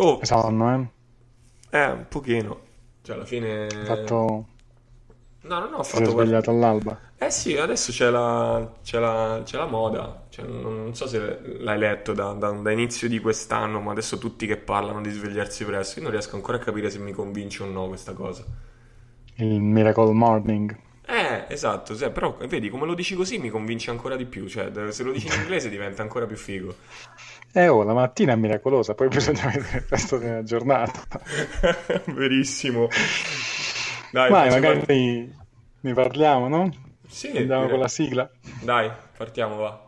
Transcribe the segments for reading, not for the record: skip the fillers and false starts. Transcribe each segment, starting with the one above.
Oh. Sonno, eh? Un pochino. Cioè, alla fine... Ho fatto... No, ho fatto... svegliato all'alba. Eh sì, adesso c'è la moda. Cioè, non so se l'hai letto da inizio di quest'anno, ma adesso tutti che parlano di svegliarsi presto. Io non riesco ancora a capire se mi convince o no questa cosa. Il Miracle Morning. Esatto, sì, però vedi, come lo dici così mi convince ancora di più. Cioè, se lo dici in inglese diventa ancora più figo. La mattina è miracolosa, poi bisogna vedere il resto della giornata. Verissimo. Dai, magari ne parliamo, no? Sì. Andiamo con la sigla. Dai, partiamo, va.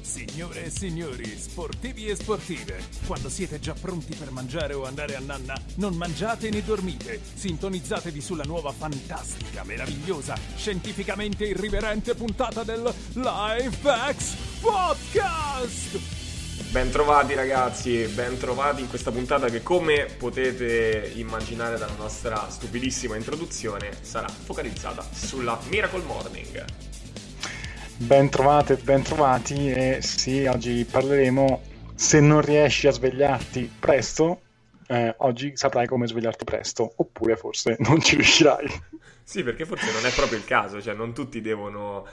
Signore e signori, sportivi e sportive, quando siete già pronti per mangiare o andare a nanna, non mangiate né dormite. Sintonizzatevi sulla nuova fantastica, meravigliosa, scientificamente irriverente puntata del Life Hacks Podcast! Bentrovati ragazzi, bentrovati in questa puntata che, come potete immaginare dalla nostra stupidissima introduzione, sarà focalizzata sulla Miracle Morning. Bentrovate, bentrovati, e sì, oggi parleremo, se non riesci a svegliarti presto, oggi saprai come svegliarti presto, oppure forse non ci riuscirai. Sì, perché forse non è proprio il caso, cioè non tutti devono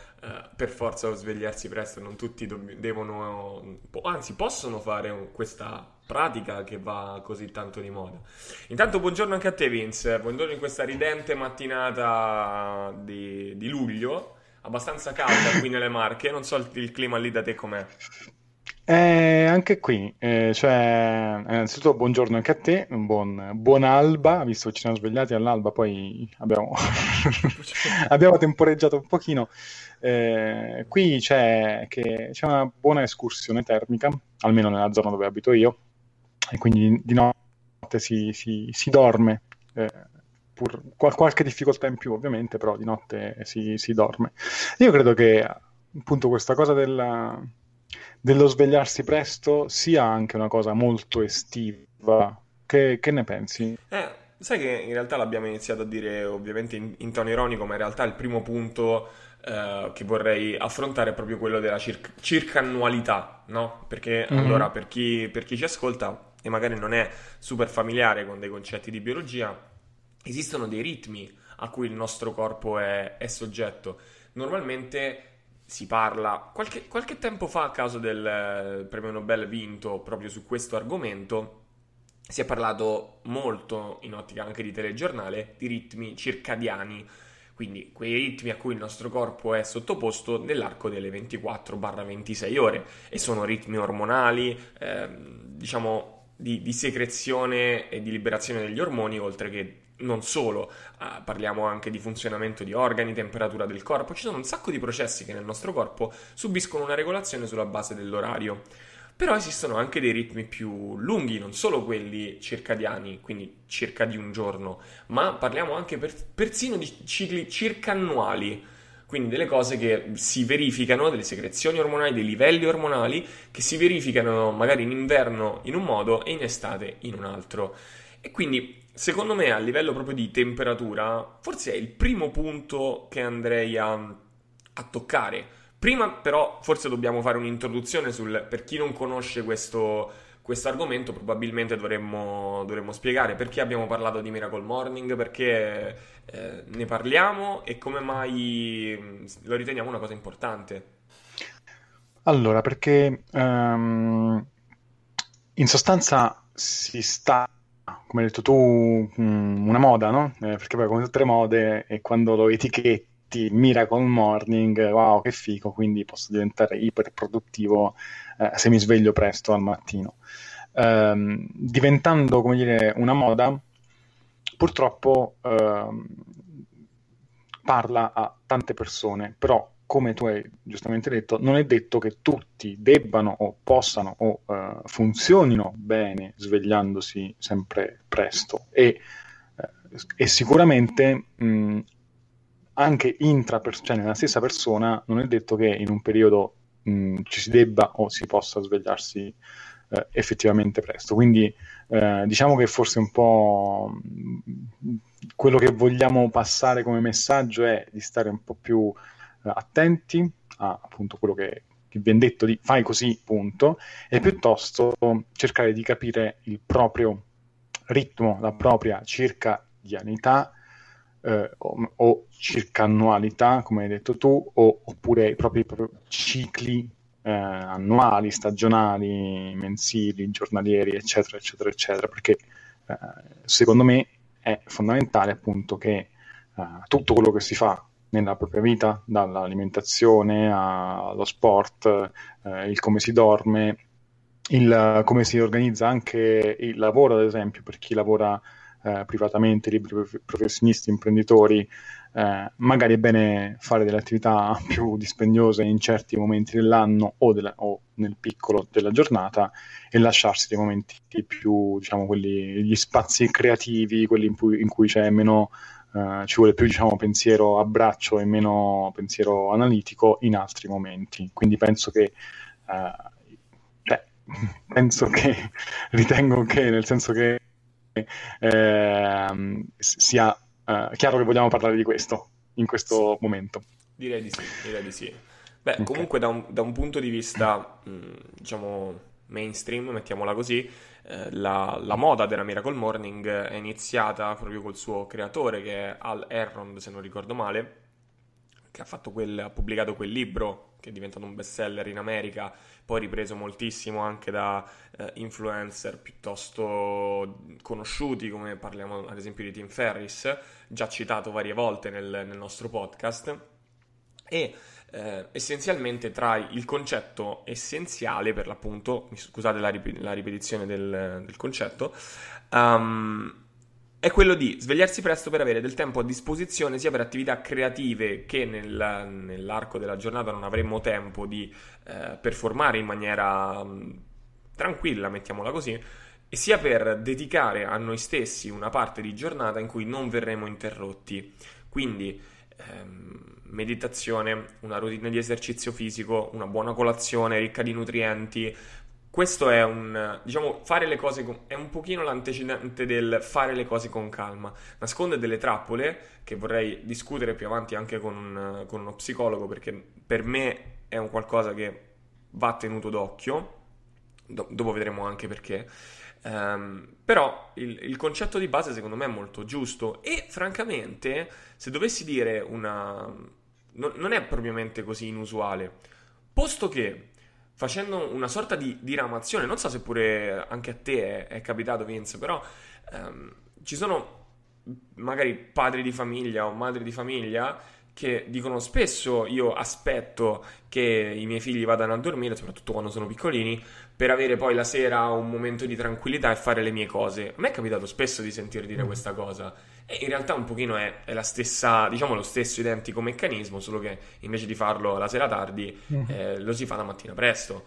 per forza svegliarsi presto, non tutti devono, anzi possono fare questa pratica che va così tanto di moda. Intanto buongiorno anche a te Vince, buongiorno in questa ridente mattinata di luglio. Abbastanza calda qui nelle Marche, non so il clima lì da te com'è. Anche qui, cioè, innanzitutto buongiorno anche a te, buon alba, visto che ci siamo svegliati all'alba, poi abbiamo temporeggiato un pochino. Qui c'è una buona escursione termica, almeno nella zona dove abito io, e quindi di notte si dorme, pur qualche difficoltà in più ovviamente, però di notte si dorme. Io credo che appunto questa cosa dello svegliarsi presto sia anche una cosa molto estiva. Che ne pensi? Sai che in realtà l'abbiamo iniziato a dire ovviamente in tono ironico, ma in realtà il primo punto che vorrei affrontare è proprio quello della circannualità, no? Perché allora per chi ci ascolta e magari non è super familiare con dei concetti di biologia, esistono dei ritmi a cui il nostro corpo è soggetto. Normalmente si parla, qualche tempo fa, a causa del premio Nobel vinto proprio su questo argomento, si è parlato molto, in ottica anche di telegiornale, di ritmi circadiani, quindi quei ritmi a cui il nostro corpo è sottoposto nell'arco delle 24-26 ore, e sono ritmi ormonali, diciamo di secrezione e di liberazione degli ormoni, oltre che non solo, parliamo anche di funzionamento di organi, temperatura del corpo. Ci sono un sacco di processi che nel nostro corpo subiscono una regolazione sulla base dell'orario. Però esistono anche dei ritmi più lunghi, non solo quelli circadiani, quindi circa di un giorno, ma parliamo anche persino di cicli circannuali, quindi delle cose che si verificano, delle secrezioni ormonali, dei livelli ormonali che si verificano magari in inverno in un modo e in estate in un altro. E quindi secondo me, a livello proprio di temperatura, forse è il primo punto che andrei a toccare. Prima, però, forse dobbiamo fare un'introduzione per chi non conosce questo argomento, probabilmente dovremmo spiegare perché abbiamo parlato di Miracle Morning, perché ne parliamo e come mai lo riteniamo una cosa importante. Allora, perché in sostanza si sta, come hai detto tu, una moda, no? Perché poi, come tutte le mode, e quando lo etichetti Miracle Morning, wow, che figo, quindi posso diventare iperproduttivo se mi sveglio presto al mattino. Diventando, come dire, una moda, purtroppo parla a tante persone, però, come tu hai giustamente detto, non è detto che tutti debbano o possano o funzionino bene svegliandosi sempre presto, e sicuramente anche cioè nella stessa persona non è detto che in un periodo ci si debba o si possa svegliarsi effettivamente presto. Quindi diciamo che forse un po' quello che vogliamo passare come messaggio è di stare un po' più attenti a appunto quello che che viene detto di fai così, punto, e piuttosto cercare di capire il proprio ritmo, la propria circadianità o circannualità, come hai detto tu, oppure i propri cicli annuali, stagionali, mensili, giornalieri, eccetera, eccetera, eccetera, perché secondo me è fondamentale appunto che tutto quello che si fa nella propria vita, dall'alimentazione allo sport, il come si dorme, il come si organizza anche il lavoro, ad esempio, per chi lavora privatamente, liberi professionisti, imprenditori, magari è bene fare delle attività più dispendiose in certi momenti dell'anno o nel piccolo della giornata, e lasciarsi dei momenti più, diciamo, gli spazi creativi, quelli in cui c'è meno ci vuole più, diciamo, pensiero a braccio e meno pensiero analitico in altri momenti. Quindi ritengo che, nel senso che sia chiaro che vogliamo parlare di questo in questo momento. Direi di sì. Beh, okay. Comunque da un punto di vista, diciamo, mainstream, mettiamola così, la moda della Miracle Morning è iniziata proprio col suo creatore, che è Al Herron, se non ricordo male, che ha pubblicato quel libro che è diventato un best seller in America, poi ripreso moltissimo anche da influencer piuttosto conosciuti, come parliamo ad esempio di Tim Ferriss, già citato varie volte nel nostro podcast. E essenzialmente trae il concetto essenziale, per l'appunto, scusate la ripetizione del concetto, è quello di svegliarsi presto per avere del tempo a disposizione sia per attività creative che nell'arco della giornata non avremmo tempo di performare in maniera tranquilla, mettiamola così, e sia per dedicare a noi stessi una parte di giornata in cui non verremo interrotti. Quindi meditazione, una routine di esercizio fisico, una buona colazione ricca di nutrienti. Questo è fare le cose è un pochino l'antecedente del fare le cose con calma. Nasconde delle trappole che vorrei discutere più avanti anche con uno psicologo, perché per me è un qualcosa che va tenuto d'occhio. Dopo vedremo anche perché. Però il concetto di base secondo me è molto giusto, e francamente, se dovessi dire non è propriamente così inusuale, posto che facendo una sorta di diramazione, non so se pure anche a te è capitato, Vince, però ci sono magari padri di famiglia o madri di famiglia che dicono spesso: io aspetto che i miei figli vadano a dormire, soprattutto quando sono piccolini, per avere poi la sera un momento di tranquillità e fare le mie cose. A me è capitato spesso di sentire dire questa cosa, e in realtà un pochino è la stessa, diciamo, lo stesso identico meccanismo, solo che invece di farlo la sera tardi lo si fa la mattina presto.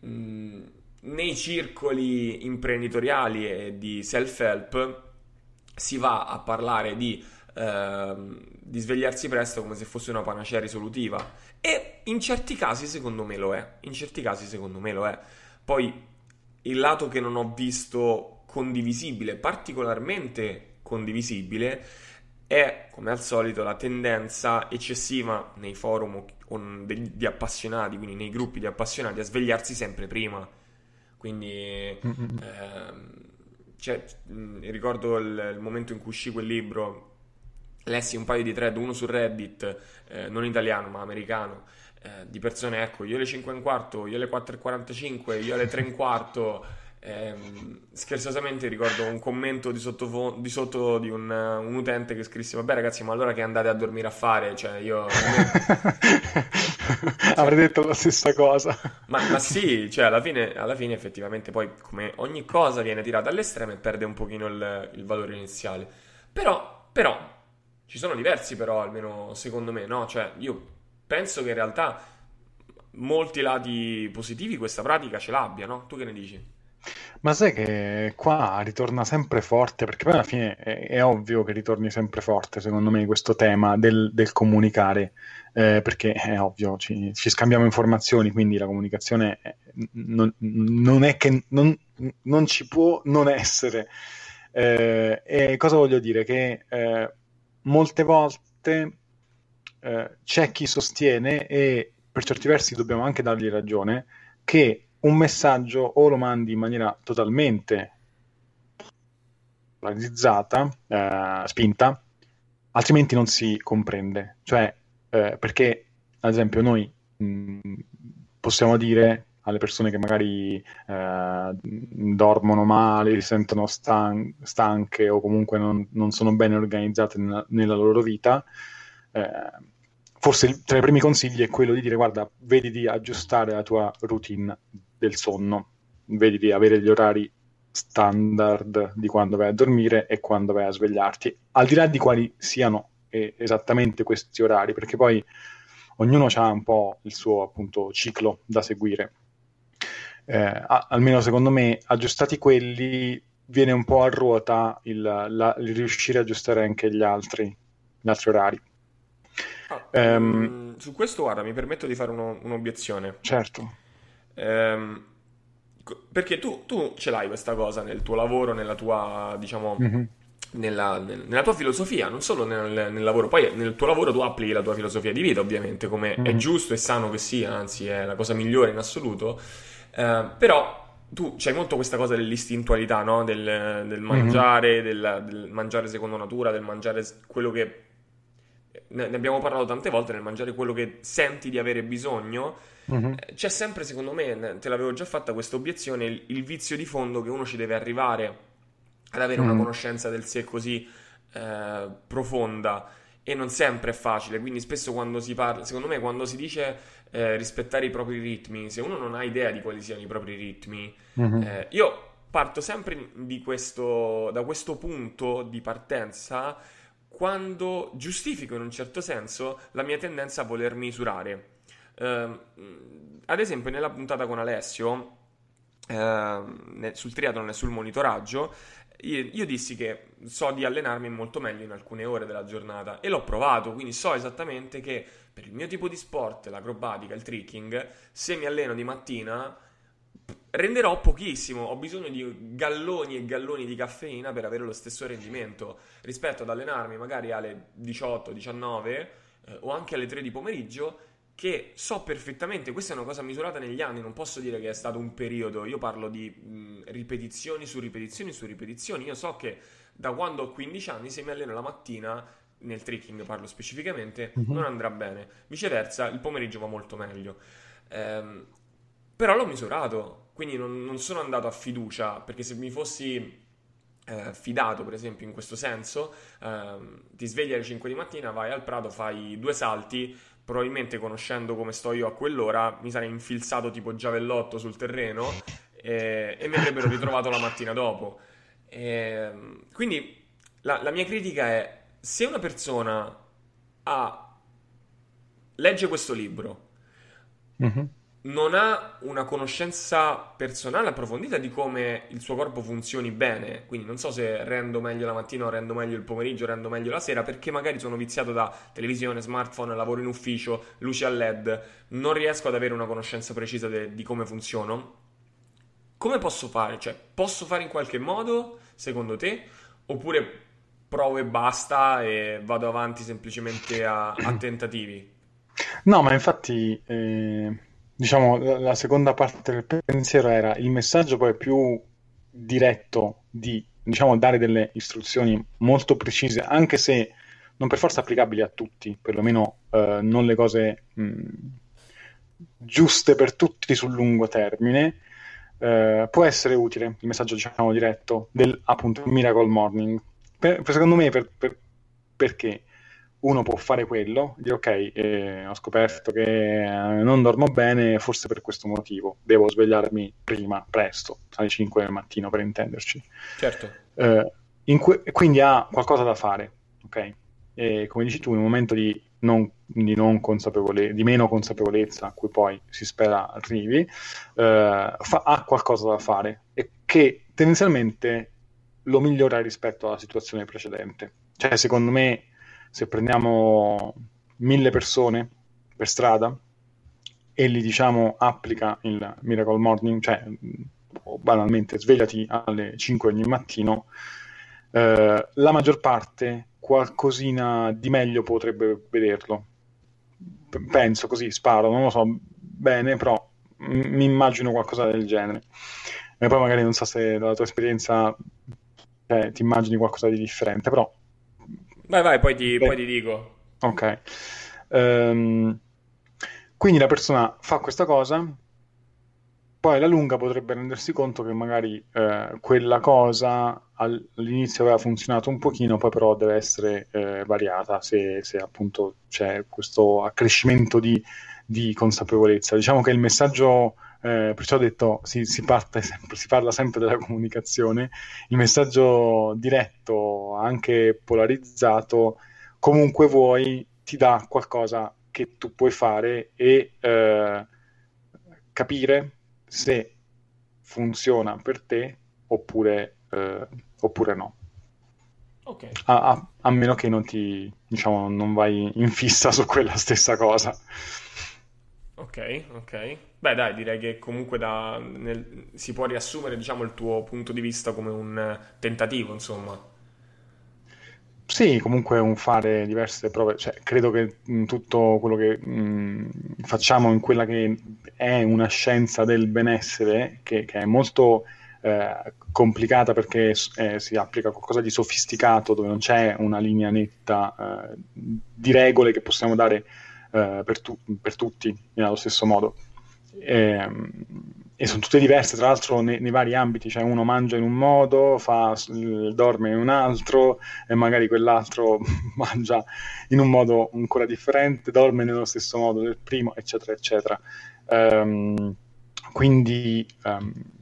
Nei circoli imprenditoriali e di self-help si va a parlare di svegliarsi presto come se fosse una panacea risolutiva, e in certi casi secondo me lo è. Poi il lato che non ho visto particolarmente condivisibile è, come al solito, la tendenza eccessiva nei forum di appassionati, quindi nei gruppi di appassionati, a svegliarsi sempre prima. Quindi ricordo il momento in cui uscì quel libro. Lessi un paio di thread, uno su Reddit, non italiano ma americano, di persone, ecco, io alle 5:15, io alle 4:45, io alle 3:15. Scherzosamente ricordo un commento di sotto di un utente che scrisse: vabbè ragazzi, ma allora che andate a dormire a fare? Cioè io avrei detto la stessa cosa. Ma sì, cioè alla fine effettivamente poi, come ogni cosa, viene tirata all'estremo e perde un pochino il valore iniziale. Però ci sono diversi però, almeno secondo me, no? Cioè, io penso che in realtà molti lati positivi questa pratica ce l'abbia, no? Tu che ne dici? Ma sai che qua ritorna sempre forte, perché poi alla fine è ovvio che ritorni sempre forte, secondo me, questo tema del comunicare, perché è ovvio, ci scambiamo informazioni, quindi la comunicazione non ci può non essere. E cosa voglio dire? Che molte volte c'è chi sostiene e per certi versi dobbiamo anche dargli ragione, che un messaggio o lo mandi in maniera totalmente polarizzata, spinta, altrimenti non si comprende. Cioè, perché ad esempio noi possiamo dire alle persone che magari dormono male, si sentono stanche o comunque non sono bene organizzate nella loro vita, forse tra i primi consigli è quello di dire: guarda, vedi di aggiustare la tua routine del sonno, vedi di avere gli orari standard di quando vai a dormire e quando vai a svegliarti, al di là di quali siano esattamente questi orari, perché poi ognuno ha un po' il suo, appunto, ciclo da seguire. Almeno secondo me, aggiustati quelli, viene un po' a ruota il riuscire a aggiustare anche gli altri orari. Su questo, guarda, mi permetto di fare un'obiezione. Certo. Perché tu ce l'hai questa cosa nel tuo lavoro, nella tua, diciamo, mm-hmm. nella tua filosofia, non solo nel lavoro. Poi nel tuo lavoro tu applichi la tua filosofia di vita, ovviamente, come mm-hmm. è giusto e sano che sia, anzi è la cosa migliore in assoluto. Però tu c'hai molto questa cosa dell'istintualità, no? del mangiare, mm-hmm. del mangiare secondo natura, del mangiare quello che... Ne abbiamo parlato tante volte, nel mangiare quello che senti di avere bisogno. Mm-hmm. C'è sempre, secondo me, te l'avevo già fatta questa obiezione, il vizio di fondo che uno ci deve arrivare ad avere una conoscenza del sé così profonda, e non sempre è facile. Quindi spesso quando si parla, secondo me, quando si dice rispettare i propri ritmi, se uno non ha idea di quali siano i propri ritmi, mm-hmm. Io parto sempre da questo punto di partenza, quando giustifico in un certo senso la mia tendenza a voler misurare. Ad esempio, nella puntata con Alessio, sul triathlon e sul monitoraggio, io dissi che so di allenarmi molto meglio in alcune ore della giornata, e l'ho provato, quindi so esattamente che per il mio tipo di sport, l'acrobatica, il trekking, se mi alleno di mattina renderò pochissimo, ho bisogno di galloni e galloni di caffeina per avere lo stesso rendimento rispetto ad allenarmi magari alle 18-19 o anche alle 3 di pomeriggio, che so perfettamente. Questa è una cosa misurata negli anni, non posso dire che è stato un periodo. Io parlo di ripetizioni su ripetizioni su ripetizioni. Io so che da quando ho 15 anni, se mi alleno la mattina, nel trekking parlo specificamente, mm-hmm. non andrà bene, viceversa il pomeriggio va molto meglio. Però l'ho misurato, quindi non sono andato a fiducia, perché se mi fossi fidato, per esempio, in questo senso, ti svegli alle 5 di mattina, vai al prato, fai 2 salti, probabilmente, conoscendo come sto io a quell'ora, mi sarei infilzato tipo giavellotto sul terreno e mi avrebbero ritrovato la mattina dopo. Quindi la mia critica è: se una persona legge questo libro, mm-hmm. non ha una conoscenza personale approfondita di come il suo corpo funzioni bene, quindi non so se rendo meglio la mattina o rendo meglio il pomeriggio, rendo meglio la sera, perché magari sono viziato da televisione, smartphone, lavoro in ufficio, luci a LED, non riesco ad avere una conoscenza precisa di come funziono. Come posso fare? Cioè, posso fare in qualche modo, secondo te, oppure provo e basta e vado avanti semplicemente a tentativi? No, ma infatti... Diciamo, la seconda parte del pensiero era: il messaggio poi più diretto di, diciamo, dare delle istruzioni molto precise, anche se non per forza applicabili a tutti, perlomeno non le cose giuste per tutti sul lungo termine, può essere utile il messaggio, diciamo, diretto del, appunto, Miracle Morning. Secondo me, perché? Uno può fare quello, dire: ok, ho scoperto che non dormo bene, forse per questo motivo devo svegliarmi prima, presto, alle 5 del mattino, per intenderci. Certo. Quindi ha qualcosa da fare, ok? E come dici tu, in un momento di meno consapevolezza, a cui poi si spera arrivi, ha qualcosa da fare, e che tendenzialmente lo migliora rispetto alla situazione precedente. Cioè, secondo me, se prendiamo 1000 persone per strada e gli diciamo: applica il Miracle Morning, cioè banalmente svegliati alle 5 ogni mattino, la maggior parte qualcosina di meglio potrebbe vederlo. penso così, sparo, non lo so bene, però mi immagino qualcosa del genere. E poi magari non so se dalla tua esperienza ti immagini qualcosa di differente, però... Vai, poi ti dico. Ok. Quindi la persona fa questa cosa, poi alla lunga potrebbe rendersi conto che magari quella cosa all'inizio aveva funzionato un pochino, poi però deve essere variata, se appunto c'è questo accrescimento di consapevolezza. Diciamo che il messaggio, perciò ho detto, si parla sempre della comunicazione, il messaggio diretto, anche polarizzato, comunque vuoi, ti dà qualcosa che tu puoi fare e capire se funziona per te oppure no. Okay. A meno che non ti, diciamo, non vai in fissa su quella stessa cosa. Ok. Beh, dai, direi che comunque si può riassumere, diciamo, il tuo punto di vista come un tentativo, insomma. Sì, comunque un fare diverse prove, cioè credo che tutto quello che facciamo in quella che è una scienza del benessere, che è molto complicata perché si applica qualcosa di sofisticato dove non c'è una linea netta di regole che possiamo dare per tutti allo stesso modo. E sono tutte diverse, tra l'altro, nei vari ambiti, cioè uno mangia in un modo, dorme in un altro, e magari quell'altro mangia in un modo ancora differente, dorme nello stesso modo del primo, eccetera eccetera. Quindi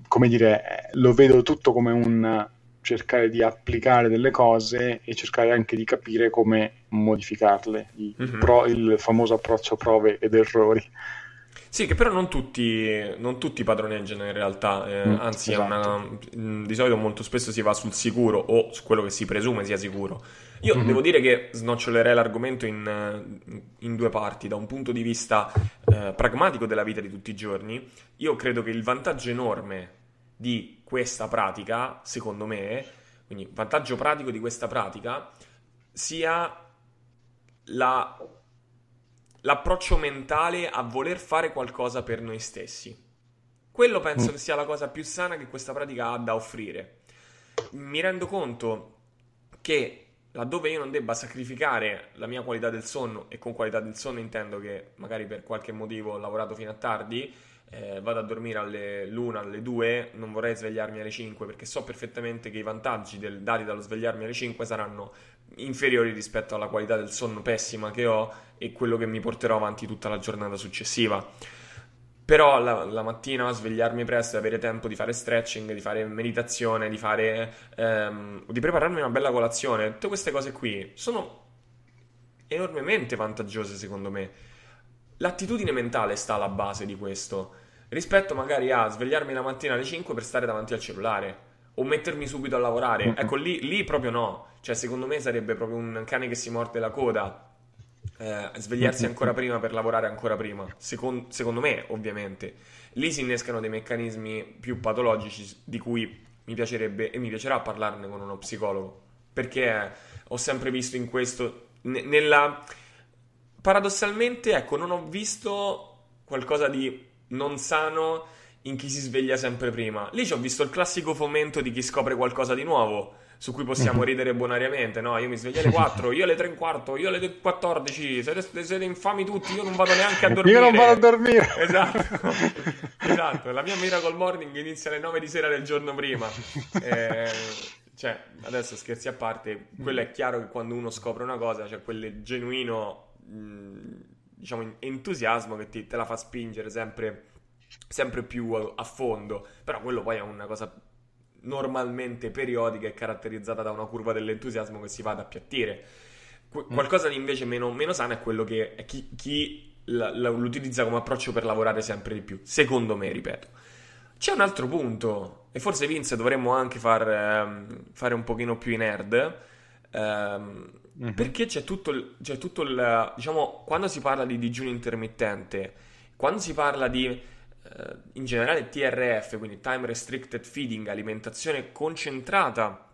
come dire, lo vedo tutto come un cercare di applicare delle cose e cercare anche di capire come modificarle, il famoso approccio prove ed errori. Sì, che però non tutti padroneggiano in realtà, anzi esatto. Di solito molto spesso si va sul sicuro o su quello che si presume sia sicuro. Io devo dire che snocciolerei l'argomento in due parti. Da un punto di vista pragmatico della vita di tutti i giorni, io credo che il vantaggio enorme di questa pratica, secondo me, quindi vantaggio pratico di questa pratica, sia l'approccio mentale a voler fare qualcosa per noi stessi. Quello penso che sia la cosa più sana che questa pratica ha da offrire. Mi rendo conto che laddove io non debba sacrificare la mia qualità del sonno, e con qualità del sonno intendo che magari per qualche motivo ho lavorato fino a tardi, vado a dormire alle 1, alle 2, non vorrei svegliarmi alle 5, perché so perfettamente che i vantaggi dati dallo svegliarmi alle 5 saranno inferiori rispetto alla qualità del sonno pessima che ho e quello che mi porterò avanti tutta la giornata successiva. Però la mattina svegliarmi presto e avere tempo di fare stretching, di fare meditazione, di prepararmi una bella colazione, tutte queste cose qui sono enormemente vantaggiose, secondo me. L'attitudine mentale sta alla base di questo, rispetto magari a svegliarmi la mattina alle 5 per stare davanti al cellulare o mettermi subito a lavorare. Ecco, lì proprio no. Cioè, secondo me sarebbe proprio un cane che si morde la coda, svegliarsi ancora prima per lavorare ancora prima. Secondo me, ovviamente. Lì si innescano dei meccanismi più patologici di cui mi piacerebbe e mi piacerà parlarne con uno psicologo. Perché ho sempre visto in questo... Paradossalmente, ecco, non ho visto qualcosa di non sano in chi si sveglia sempre prima. Lì ci ho visto il classico fomento di chi scopre qualcosa di nuovo su cui possiamo ridere bonariamente. No, io mi sveglio alle 4, io alle 3 e un quarto, io alle 14, siete infami tutti, io non vado neanche a dormire. Io non vado a dormire. Esatto, esatto. La mia Miracle Morning inizia alle 9 di sera del giorno prima. Cioè, adesso scherzi a parte, quello è chiaro che quando uno scopre una cosa, cioè quel genuino, diciamo, entusiasmo che te la fa spingere sempre più a fondo. Però quello poi è una cosa normalmente periodica e caratterizzata da una curva dell'entusiasmo che si va ad appiattire. Qualcosa di invece meno sano è quello che è chi l'utilizza come approccio per lavorare sempre di più, secondo me. Ripeto, c'è un altro punto, e forse, Vince, dovremmo anche fare un pochino più i nerd, perché c'è tutto il diciamo, quando si parla di digiuno intermittente, quando si parla di in generale TRF, quindi time restricted feeding, alimentazione concentrata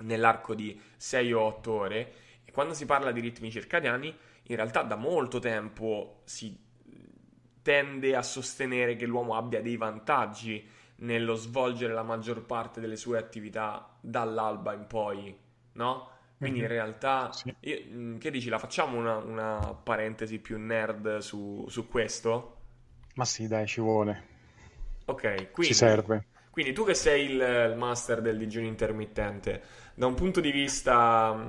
nell'arco di 6 o 8 ore, e quando si parla di ritmi circadiani, in realtà da molto tempo si tende a sostenere che l'uomo abbia dei vantaggi nello svolgere la maggior parte delle sue attività dall'alba in poi, no? Quindi in realtà, sì. Che dici, la facciamo una parentesi più nerd su questo? Ma sì, dai, ci vuole. Ok, quindi, ci serve. Quindi tu che sei il master del digiuno intermittente, da un punto di vista,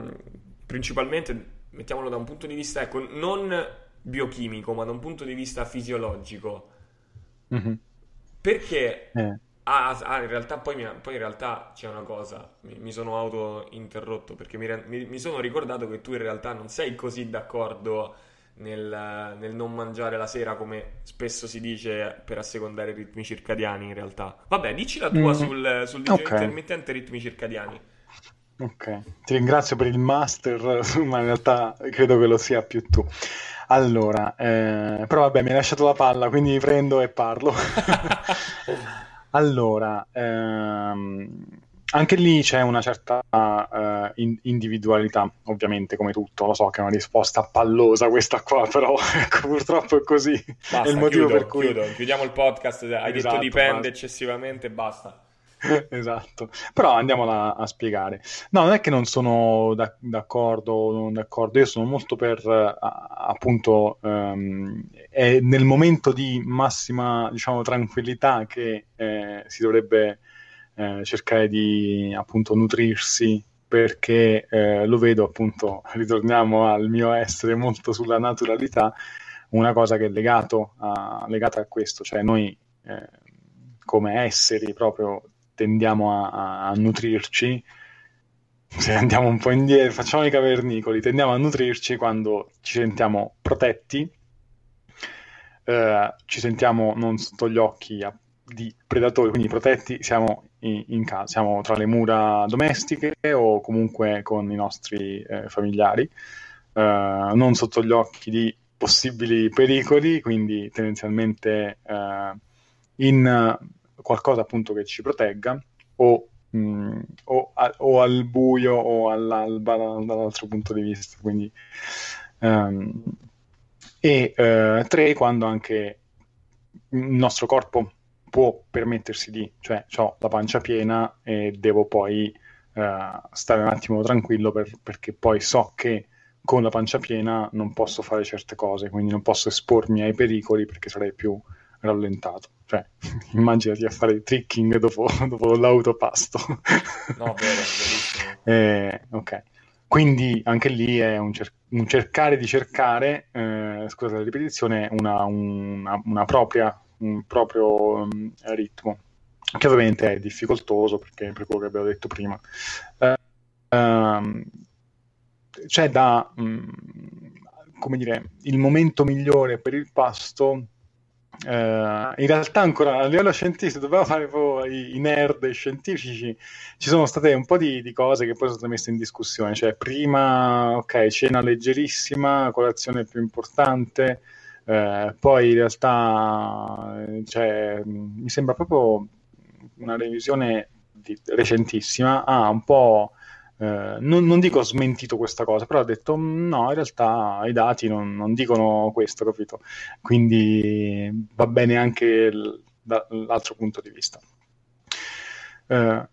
principalmente, mettiamolo da un punto di vista, ecco, non biochimico, ma da un punto di vista fisiologico, perché... in realtà poi in realtà c'è una cosa, mi sono autointerrotto perché mi sono ricordato che tu in realtà non sei così d'accordo nel non mangiare la sera come spesso si dice per assecondare i ritmi circadiani in realtà. Vabbè, dici la tua sul digiuno intermittente e ritmi circadiani. Ok, ti ringrazio per il master, ma in realtà credo che lo sia più tu. Allora, però vabbè, mi hai lasciato la palla, quindi mi prendo e parlo. Allora, anche lì c'è una certa individualità, ovviamente, come tutto. Lo so che è una risposta pallosa questa qua, però purtroppo è così. Basta, è il motivo per cui chiudiamo il podcast. Hai detto dipende eccessivamente, basta. Esatto, però andiamola a spiegare. No, non è che non sono d'accordo, io sono molto per appunto è nel momento di massima, diciamo, tranquillità che si dovrebbe cercare di appunto nutrirsi, perché lo vedo appunto, ritorniamo al mio essere molto sulla naturalità, una cosa che è legata a questo, cioè noi come esseri proprio tendiamo a nutrirci, se andiamo un po' indietro, facciamo i cavernicoli, tendiamo a nutrirci quando ci sentiamo protetti, ci sentiamo non sotto gli occhi di predatori, quindi protetti siamo in casa, siamo tra le mura domestiche o comunque con i nostri familiari, non sotto gli occhi di possibili pericoli, quindi tendenzialmente in qualcosa appunto che ci protegga o al buio o all'alba dall'altro punto di vista, quindi tre, quando anche il nostro corpo può permettersi di, cioè ho la pancia piena e devo poi stare un attimo tranquillo perché poi so che con la pancia piena non posso fare certe cose, quindi non posso espormi ai pericoli perché sarei più rallentato, cioè immaginati a fare tricking dopo l'autopasto. No, vero, ok, quindi anche lì è un cercare di cercare, scusate la ripetizione, un proprio ritmo, che ovviamente è difficoltoso perché per quello che abbiamo detto prima. C'è da come dire, il momento migliore per il pasto. In realtà ancora a livello scientifico, dobbiamo fare i nerd scientifici, ci sono state un po' di cose che poi sono state messe in discussione, cioè prima cena leggerissima, colazione più importante, poi in realtà mi sembra proprio una revisione recentissima un po' non dico smentito questa cosa, però ha detto no, in realtà i dati non dicono questo, capito? Quindi va bene anche l'altro punto di vista.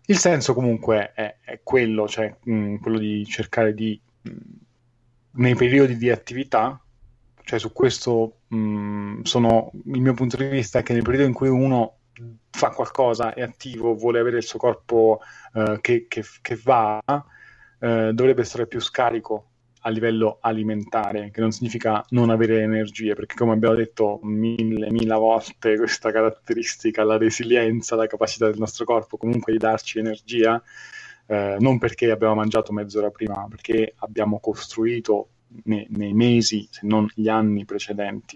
Il senso comunque è quello, cioè quello di cercare di nei periodi di attività, cioè su questo il mio punto di vista è che nel periodo in cui uno fa qualcosa, è attivo, vuole avere il suo corpo che va, dovrebbe essere più scarico a livello alimentare, che non significa non avere energie, perché come abbiamo detto mille volte, questa caratteristica, la resilienza, la capacità del nostro corpo comunque di darci energia, non perché abbiamo mangiato mezz'ora prima, perché abbiamo costruito nei mesi, se non gli anni precedenti.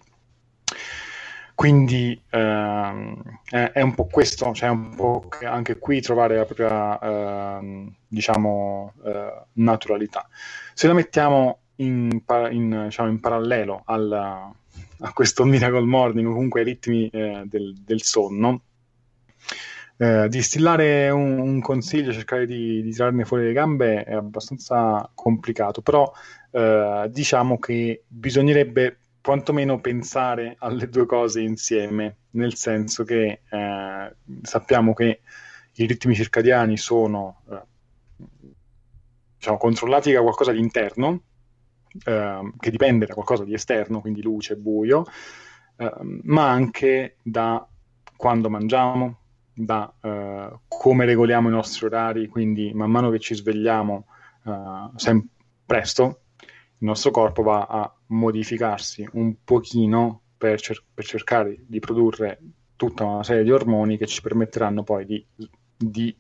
Quindi è un po' questo, cioè un po' anche qui trovare la propria, naturalità. Se la mettiamo in parallelo a questo Miracle Morning, o comunque ai ritmi del sonno, distillare un consiglio, cercare di tirarne fuori le gambe è abbastanza complicato, però diciamo che bisognerebbe quantomeno pensare alle due cose insieme, nel senso che sappiamo che i ritmi circadiani sono diciamo, controllati da qualcosa di interno, che dipende da qualcosa di esterno, quindi luce, buio, ma anche da quando mangiamo, da come regoliamo i nostri orari, quindi man mano che ci svegliamo presto, il nostro corpo va a modificarsi un pochino per cercare di produrre tutta una serie di ormoni che ci permetteranno poi di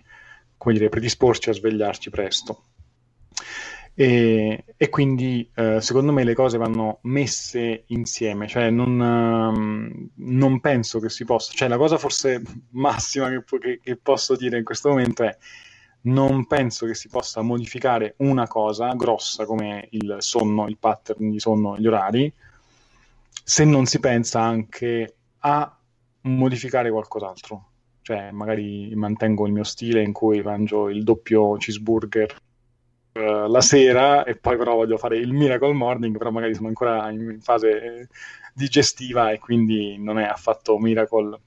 come dire, predisporci a svegliarci presto. E quindi secondo me le cose vanno messe insieme, cioè non penso che si possa, cioè la cosa forse massima che posso dire in questo momento è: non penso che si possa modificare una cosa grossa come il sonno, il pattern di sonno, gli orari, se non si pensa anche a modificare qualcos'altro. Cioè magari mantengo il mio stile in cui mangio il doppio cheeseburger la sera e poi però voglio fare il Miracle Morning, però magari sono ancora in fase digestiva e quindi non è affatto Miracle.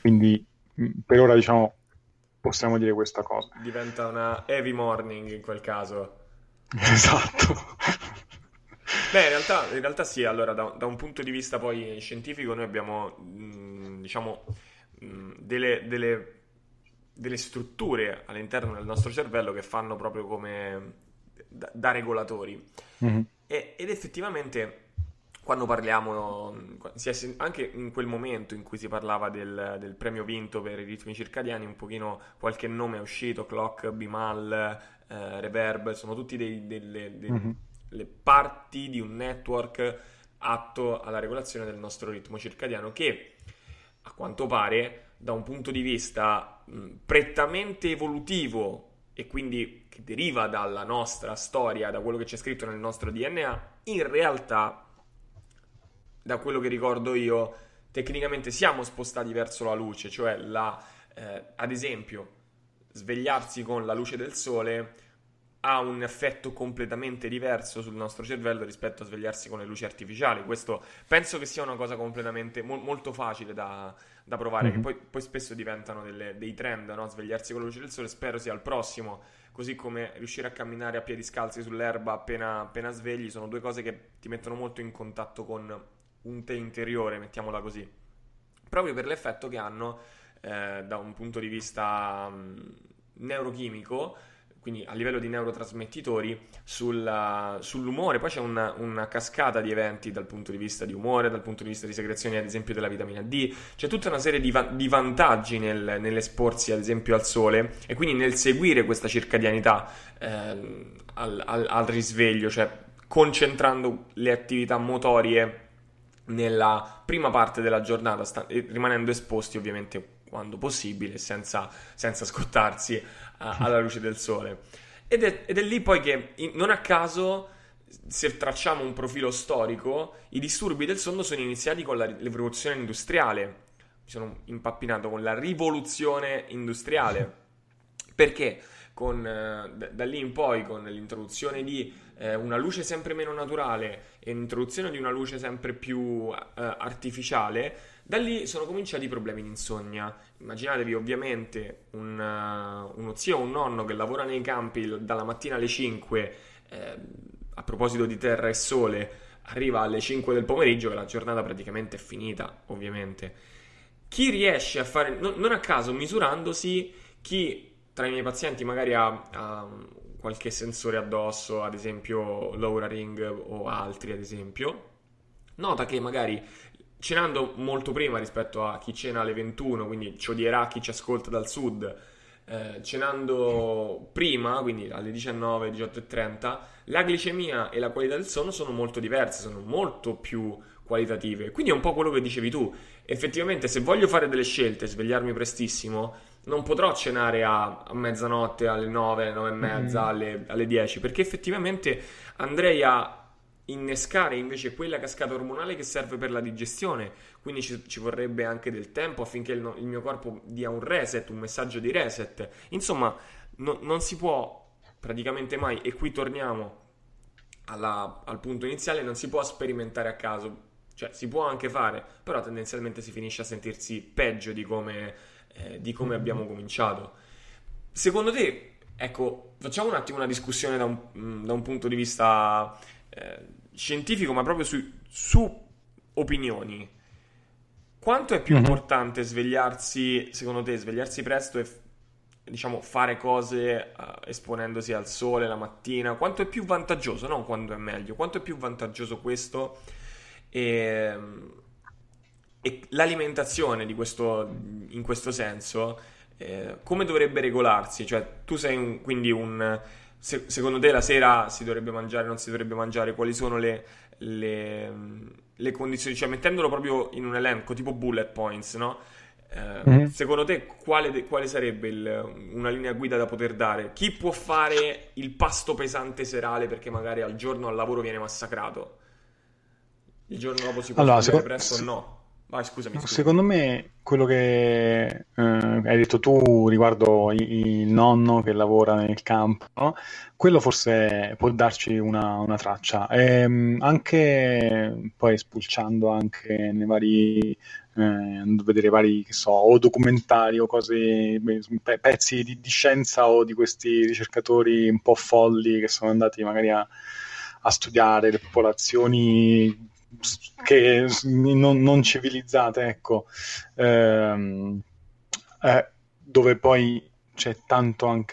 Quindi per ora diciamo possiamo dire questa cosa. Diventa una heavy morning in quel caso. Esatto. Beh, in realtà sì, allora da un punto di vista poi scientifico noi abbiamo, diciamo, delle strutture all'interno del nostro cervello che fanno proprio come da regolatori. Mm-hmm. Ed effettivamente quando parliamo, anche in quel momento in cui si parlava del premio vinto per i ritmi circadiani, un pochino qualche nome è uscito: Clock, Bimal, Reverb, sono tutti delle parti di un network atto alla regolazione del nostro ritmo circadiano, che a quanto pare da un punto di vista prettamente evolutivo e quindi che deriva dalla nostra storia, da quello che c'è scritto nel nostro DNA, in realtà, da quello che ricordo io, tecnicamente siamo spostati verso la luce, cioè ad esempio svegliarsi con la luce del sole ha un effetto completamente diverso sul nostro cervello rispetto a svegliarsi con le luci artificiali. Questo penso che sia una cosa completamente molto facile da provare, che poi spesso diventano dei trend, no? Svegliarsi con la luce del sole, spero sia al prossimo, così come riuscire a camminare a piedi scalzi sull'erba appena svegli, sono due cose che ti mettono molto in contatto con un te interiore, mettiamola così, proprio per l'effetto che hanno da un punto di vista neurochimico, quindi a livello di neurotrasmettitori sull'umore. Poi c'è una cascata di eventi dal punto di vista di umore, dal punto di vista di secrezioni ad esempio della vitamina D. C'è tutta una serie di vantaggi nell'esporsi ad esempio al sole e quindi nel seguire questa circadianità al risveglio, cioè concentrando le attività motorie nella prima parte della giornata, rimanendo esposti ovviamente quando possibile, senza scottarsi alla luce del sole. Ed è lì poi che, non a caso, se tracciamo un profilo storico, i disturbi del sonno sono iniziati con la rivoluzione industriale. Mi sono impappinato con la rivoluzione industriale. Perché? Da lì in poi, con l'introduzione di una luce sempre meno naturale e l'introduzione di una luce sempre più artificiale, da lì sono cominciati i problemi di insonnia. Immaginatevi ovviamente uno zio o un nonno che lavora nei campi dalla mattina alle 5, a proposito di terra e sole, arriva alle 5 del pomeriggio che la giornata praticamente è finita, ovviamente. Chi riesce a fare, non a caso misurandosi, chi tra i miei pazienti magari ha qualche sensore addosso, ad esempio l'Oura Ring o altri ad esempio, nota che magari cenando molto prima rispetto a chi cena alle 21, quindi ci odierà chi ci ascolta dal sud, cenando prima, quindi alle 19, 18:30, la glicemia e la qualità del sonno sono molto diverse, sono molto più qualitative. Quindi è un po' quello che dicevi tu. Effettivamente, se voglio fare delle scelte, svegliarmi prestissimo, non potrò cenare a mezzanotte, alle 9, 9:30, alle 10, perché effettivamente andrei a innescare invece quella cascata ormonale che serve per la digestione. Quindi ci vorrebbe anche del tempo affinché il mio corpo dia un reset, un messaggio di reset. Insomma, non si può praticamente mai, e qui torniamo al punto iniziale non si può sperimentare a caso, cioè si può anche fare, però tendenzialmente si finisce a sentirsi peggio di come abbiamo cominciato. Secondo te, ecco, facciamo un attimo una discussione da un punto di vista scientifico, ma proprio su opinioni. Quanto è più importante svegliarsi, secondo te, svegliarsi presto e diciamo fare cose esponendosi al sole la mattina? Quanto è più vantaggioso, non quando è meglio, quanto è più vantaggioso questo? E l'alimentazione di questo, in questo senso, come dovrebbe regolarsi? Cioè tu sei secondo te la sera si dovrebbe mangiare, non si dovrebbe mangiare? Quali sono le condizioni? Cioè mettendolo proprio in un elenco tipo bullet points, no? Secondo te quale sarebbe una linea guida da poter dare? Chi può fare il pasto pesante serale perché magari al giorno al lavoro viene massacrato? Il giorno dopo si può fare presto o no? Vai, scusami. Secondo me quello che hai detto tu riguardo il nonno che lavora nel campo, no? Quello forse può darci una traccia. Anche poi spulciando anche nei vari vedere vari, che so, o documentari o cose, pezzi di scienza o di questi ricercatori un po' folli che sono andati magari a studiare le popolazioni che non civilizzate, ecco, dove poi c'è tanta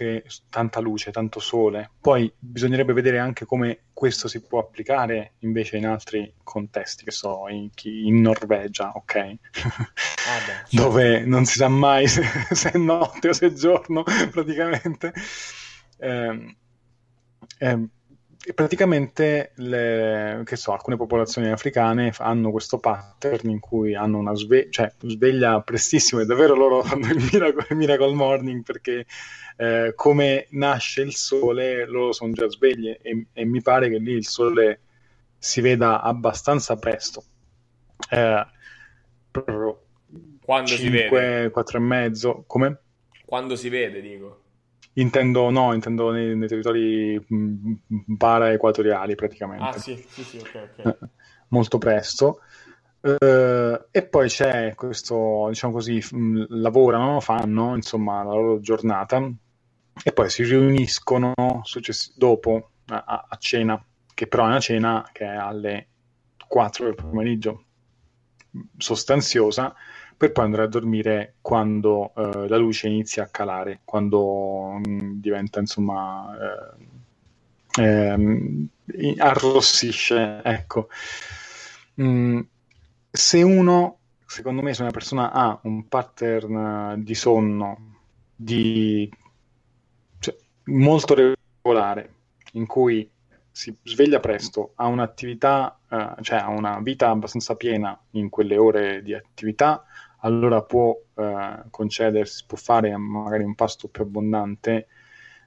luce, tanto sole. Poi bisognerebbe vedere anche come questo si può applicare invece in altri contesti, che so, in Norvegia, ok? Dove non si sa mai se è notte o se è giorno, praticamente. Praticamente alcune popolazioni africane hanno questo pattern in cui hanno una sveglia prestissimo, e davvero loro fanno il Miracle Morning, perché come nasce il sole loro sono già sveglie, e mi pare che lì il sole si veda abbastanza presto, proprio quando 4:30, come? Quando si vede, dico. Intendo nei territori paraequatoriali, praticamente. Sì, ok. Molto presto. E poi c'è questo, diciamo così, lavorano, fanno, insomma, la loro giornata, e poi si riuniscono dopo a cena, che però è una cena che è alle 4 del pomeriggio, sostanziosa, per poi andare a dormire quando la luce inizia a calare, quando diventa, insomma, arrossisce, ecco. Se uno, secondo me, se una persona ha un pattern di sonno molto regolare, in cui si sveglia presto, ha un'attività, ha una vita abbastanza piena in quelle ore di attività, allora può può fare magari un pasto più abbondante,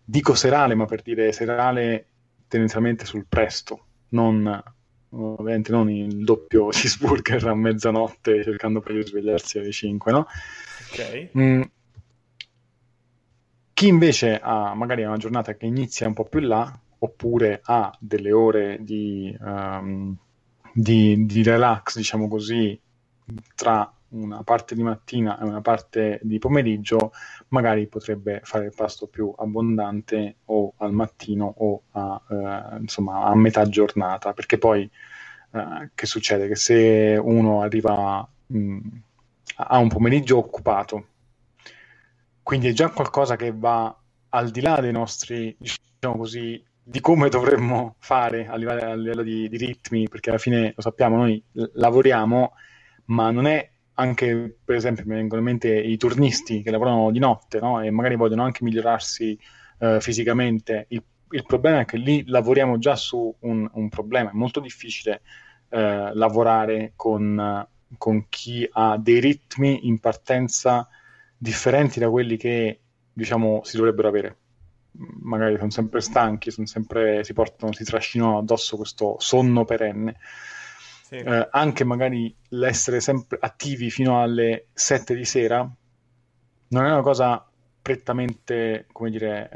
dico serale, ma per dire serale tendenzialmente sul presto, non ovviamente non il doppio cheeseburger a mezzanotte cercando per svegliarsi alle 5, no? Ok. Chi invece ha magari una giornata che inizia un po' più là, oppure ha delle ore di relax, diciamo così, tra una parte di mattina e una parte di pomeriggio, magari potrebbe fare il pasto più abbondante o al mattino o a metà giornata, perché poi che succede? Che se uno arriva a un pomeriggio occupato, quindi è già qualcosa che va al di là dei nostri, diciamo così, di come dovremmo fare a livello di ritmi, perché alla fine lo sappiamo, noi lavoriamo, ma non è anche, per esempio, mi vengono in mente i turnisti che lavorano di notte, no? E magari vogliono anche migliorarsi fisicamente. Il problema è che lì lavoriamo già su un problema. È molto difficile lavorare con chi ha dei ritmi in partenza differenti da quelli che, diciamo, si dovrebbero avere. Magari sono sempre stanchi, si trascinano addosso questo sonno perenne. Sì. Anche magari l'essere sempre attivi fino alle 7 di sera non è una cosa prettamente, come dire,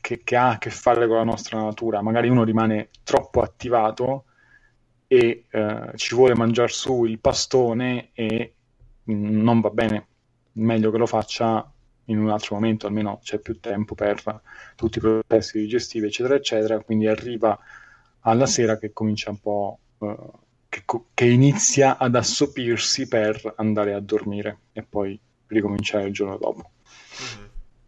che ha a che fare con la nostra natura. Magari uno rimane troppo attivato e ci vuole mangiare su il pastone e non va bene, meglio che lo faccia in un altro momento, almeno c'è più tempo per tutti i processi digestivi eccetera eccetera. Quindi arriva alla sera che comincia un po' che inizia ad assopirsi per andare a dormire e poi ricominciare il giorno dopo. Mm-hmm.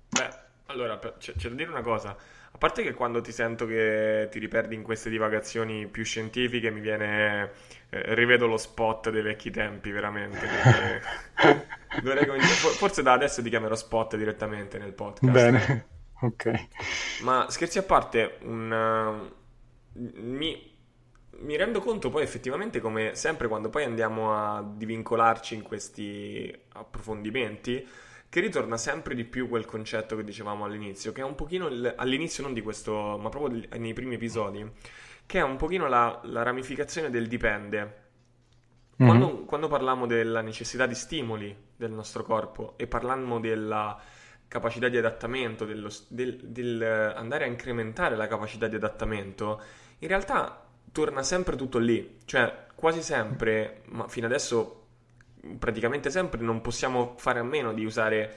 Beh, allora c'è da dire una cosa, a parte che quando ti sento che ti riperdi in queste divagazioni più scientifiche mi viene, rivedo lo spot dei vecchi tempi veramente, perché... Forse da adesso ti chiamerò spot direttamente nel podcast. Bene, ok. Ma scherzi a parte, mi rendo conto poi effettivamente, come sempre quando poi andiamo a divincolarci in questi approfondimenti, che ritorna sempre di più quel concetto che dicevamo all'inizio, che è un pochino all'inizio non di questo, ma proprio nei primi episodi, che è un pochino la ramificazione del dipende. Quando parliamo della necessità di stimoli del nostro corpo e parliamo della capacità di adattamento, del andare a incrementare la capacità di adattamento, in realtà torna sempre tutto lì, cioè quasi sempre, ma fino adesso praticamente sempre non possiamo fare a meno di usare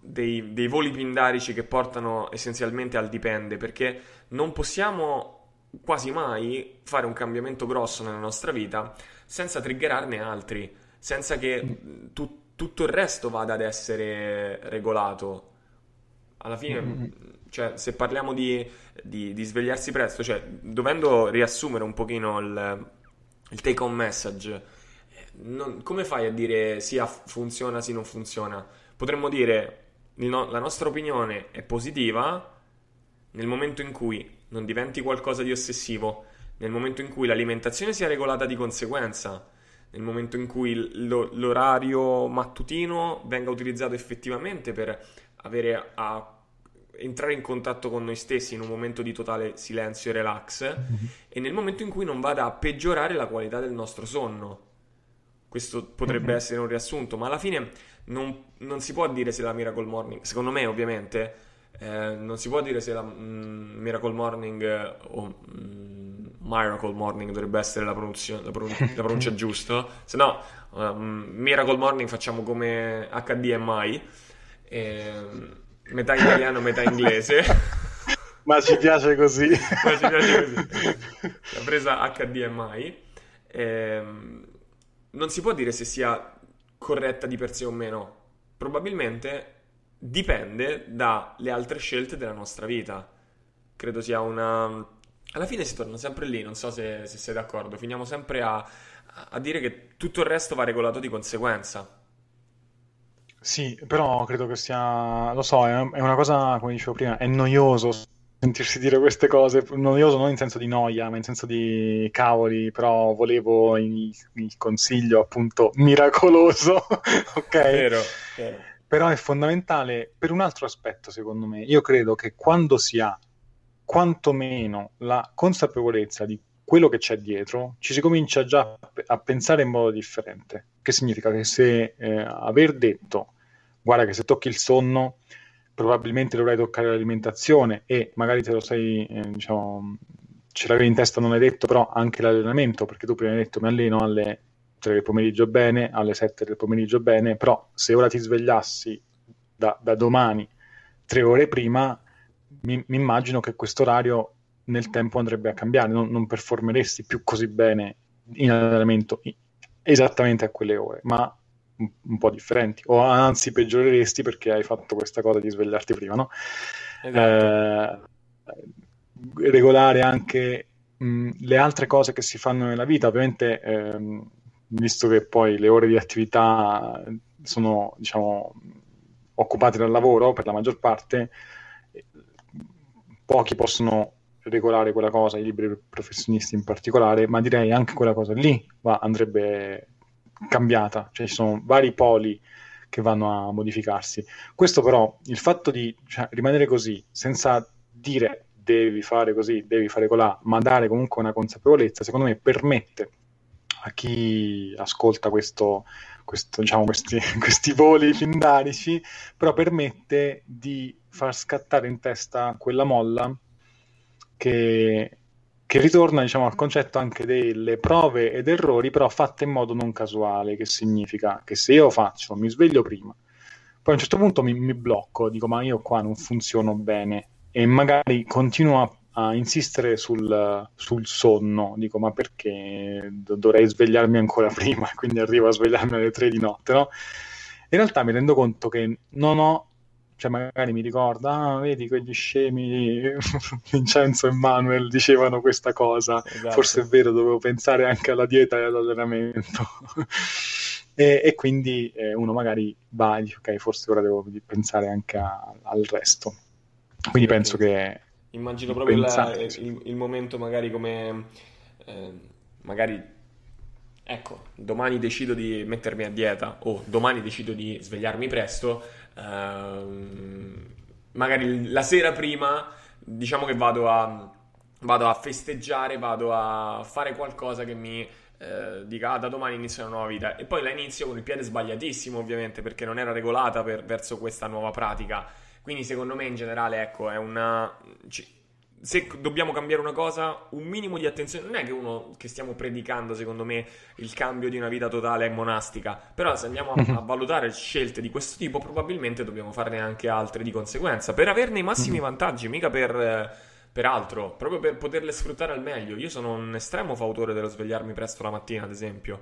dei voli pindarici che portano essenzialmente al dipende, perché non possiamo quasi mai fare un cambiamento grosso nella nostra vita senza triggerarne altri, senza che tutto il resto vada ad essere regolato. Alla fine, cioè, se parliamo di svegliarsi presto, cioè, dovendo riassumere un pochino il take home message, come fai a dire sia funziona, sì non funziona? Potremmo dire la nostra opinione è positiva nel momento in cui non diventi qualcosa di ossessivo, nel momento in cui l'alimentazione sia regolata di conseguenza, nel momento in cui l'orario mattutino venga utilizzato effettivamente per avere a entrare in contatto con noi stessi in un momento di totale silenzio e relax, e nel momento in cui non vada a peggiorare la qualità del nostro sonno. Questo potrebbe essere un riassunto, ma alla fine non si può dire se la Miracle Morning, secondo me ovviamente, non si può dire se la Miracle Morning o Miracle Morning dovrebbe essere la pronuncia giusta, se no Miracle Morning facciamo come HDMI, metà italiano metà inglese. Ma ci piace così. Ma ci piace così. La presa HDMI, non si può dire se sia corretta di per sé o meno, probabilmente dipende dalle altre scelte della nostra vita. Credo sia una... Alla fine si torna sempre lì, non so se sei d'accordo. Finiamo sempre a dire che tutto il resto va regolato di conseguenza. Sì, però credo che sia... Lo so, è una cosa, come dicevo prima, è noioso sentirsi dire queste cose. Noioso non in senso di noia, ma in senso di cavoli, però volevo il consiglio appunto miracoloso. Ok? Vero, vero. Però è fondamentale per un altro aspetto, secondo me. Io credo che quando si ha quantomeno la consapevolezza di quello che c'è dietro, ci si comincia già a pensare in modo differente. Che significa che se aver detto, guarda che se tocchi il sonno probabilmente dovrai toccare l'alimentazione e magari te lo sei, diciamo, ce l'avevi in testa, non hai detto, però anche l'allenamento, perché tu prima hai detto mi alleno alle 3 del pomeriggio bene, alle 7 del pomeriggio bene, però se ora ti svegliassi da domani 3 ore prima, mi immagino che questo orario nel tempo andrebbe a cambiare, non performeresti più così bene in allenamento esattamente a quelle ore, ma un po' differenti, o anzi peggioreresti perché hai fatto questa cosa di svegliarti prima, no? Esatto. Regolare anche le altre cose che si fanno nella vita, ovviamente visto che poi le ore di attività sono, diciamo, occupate dal lavoro per la maggior parte, pochi possono regolare quella cosa, i liberi professionisti in particolare, ma direi anche quella cosa lì andrebbe cambiata, cioè ci sono vari poli che vanno a modificarsi. Questo però, il fatto di, cioè, rimanere così senza dire devi fare così, devi fare colà, ma dare comunque una consapevolezza, secondo me permette a chi ascolta questi voli pindarici, però permette di far scattare in testa quella molla che ritorna, diciamo, al concetto anche delle prove ed errori, però fatte in modo non casuale, che significa che se io faccio, mi sveglio prima, poi a un certo punto mi blocco, dico ma io qua non funziono bene, e magari continuo a insistere sul sonno, dico ma perché dovrei svegliarmi ancora prima, quindi arrivo a svegliarmi alle 3 di notte, no? In realtà mi rendo conto che non ho, cioè magari mi ricordo, vedi quegli scemi Vincenzo e Manuel dicevano questa cosa, esatto. Forse è vero, dovevo pensare anche alla dieta e all'allenamento e quindi uno magari va e dice ok, forse ora devo pensare anche al resto, quindi penso che immagino proprio il momento magari come magari ecco, domani decido di mettermi a dieta o domani decido di svegliarmi presto, magari la sera prima diciamo che vado a festeggiare, vado a fare qualcosa che mi dica da domani inizio una nuova vita, e poi la inizio con il piede sbagliatissimo ovviamente, perché non era regolata verso questa nuova pratica. Quindi secondo me in generale ecco è se dobbiamo cambiare una cosa, un minimo di attenzione, non è che uno che stiamo predicando secondo me il cambio di una vita totale e monastica, però se andiamo a valutare scelte di questo tipo probabilmente dobbiamo farne anche altre di conseguenza per averne i massimi vantaggi, mica per altro, proprio per poterle sfruttare al meglio. Io sono un estremo fautore dello svegliarmi presto la mattina ad esempio,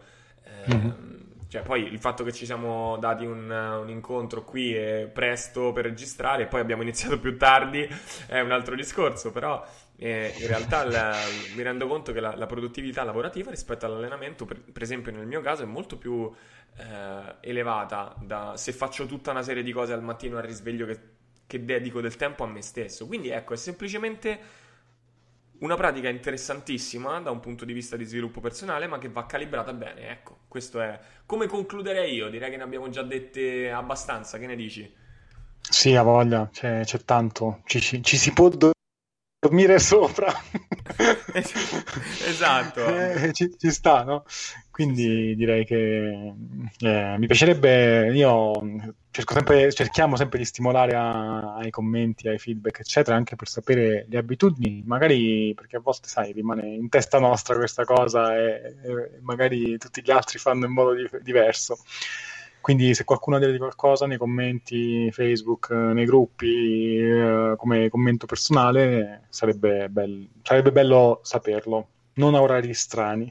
cioè poi il fatto che ci siamo dati un incontro qui e presto per registrare e poi abbiamo iniziato più tardi è un altro discorso, però in realtà mi rendo conto che la produttività lavorativa rispetto all'allenamento per esempio nel mio caso è molto più elevata se faccio tutta una serie di cose al mattino al risveglio che dedico del tempo a me stesso. Quindi ecco, è semplicemente una pratica interessantissima da un punto di vista di sviluppo personale, ma che va calibrata bene, ecco. Questo è come concluderei io, direi che ne abbiamo già dette abbastanza, che ne dici? Sì, ha voglia, c'è tanto, ci si può dormire sopra. Esatto. Ci sta, no? Quindi direi che mi piacerebbe, cerchiamo sempre di stimolare ai commenti, ai feedback eccetera, anche per sapere le abitudini, magari perché a volte sai rimane in testa nostra questa cosa e magari tutti gli altri fanno in modo diverso. Quindi se qualcuno ha detto qualcosa nei commenti Facebook, nei gruppi, come commento personale, sarebbe bello saperlo, non a orari strani.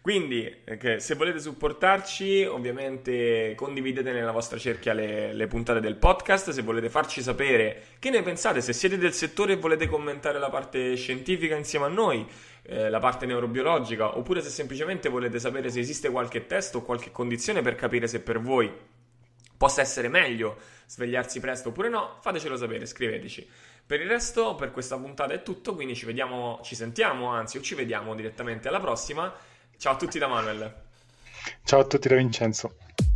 Quindi se volete supportarci ovviamente condividete nella vostra cerchia le puntate del podcast, se volete farci sapere che ne pensate, se siete del settore e volete commentare la parte scientifica insieme a noi, la parte neurobiologica, oppure se semplicemente volete sapere se esiste qualche test o qualche condizione per capire se per voi possa essere meglio svegliarsi presto oppure no, fatecelo sapere, scriveteci. Per il resto per questa puntata è tutto, quindi ci vediamo direttamente alla prossima. Ciao a tutti da Manuel. Ciao a tutti da Vincenzo.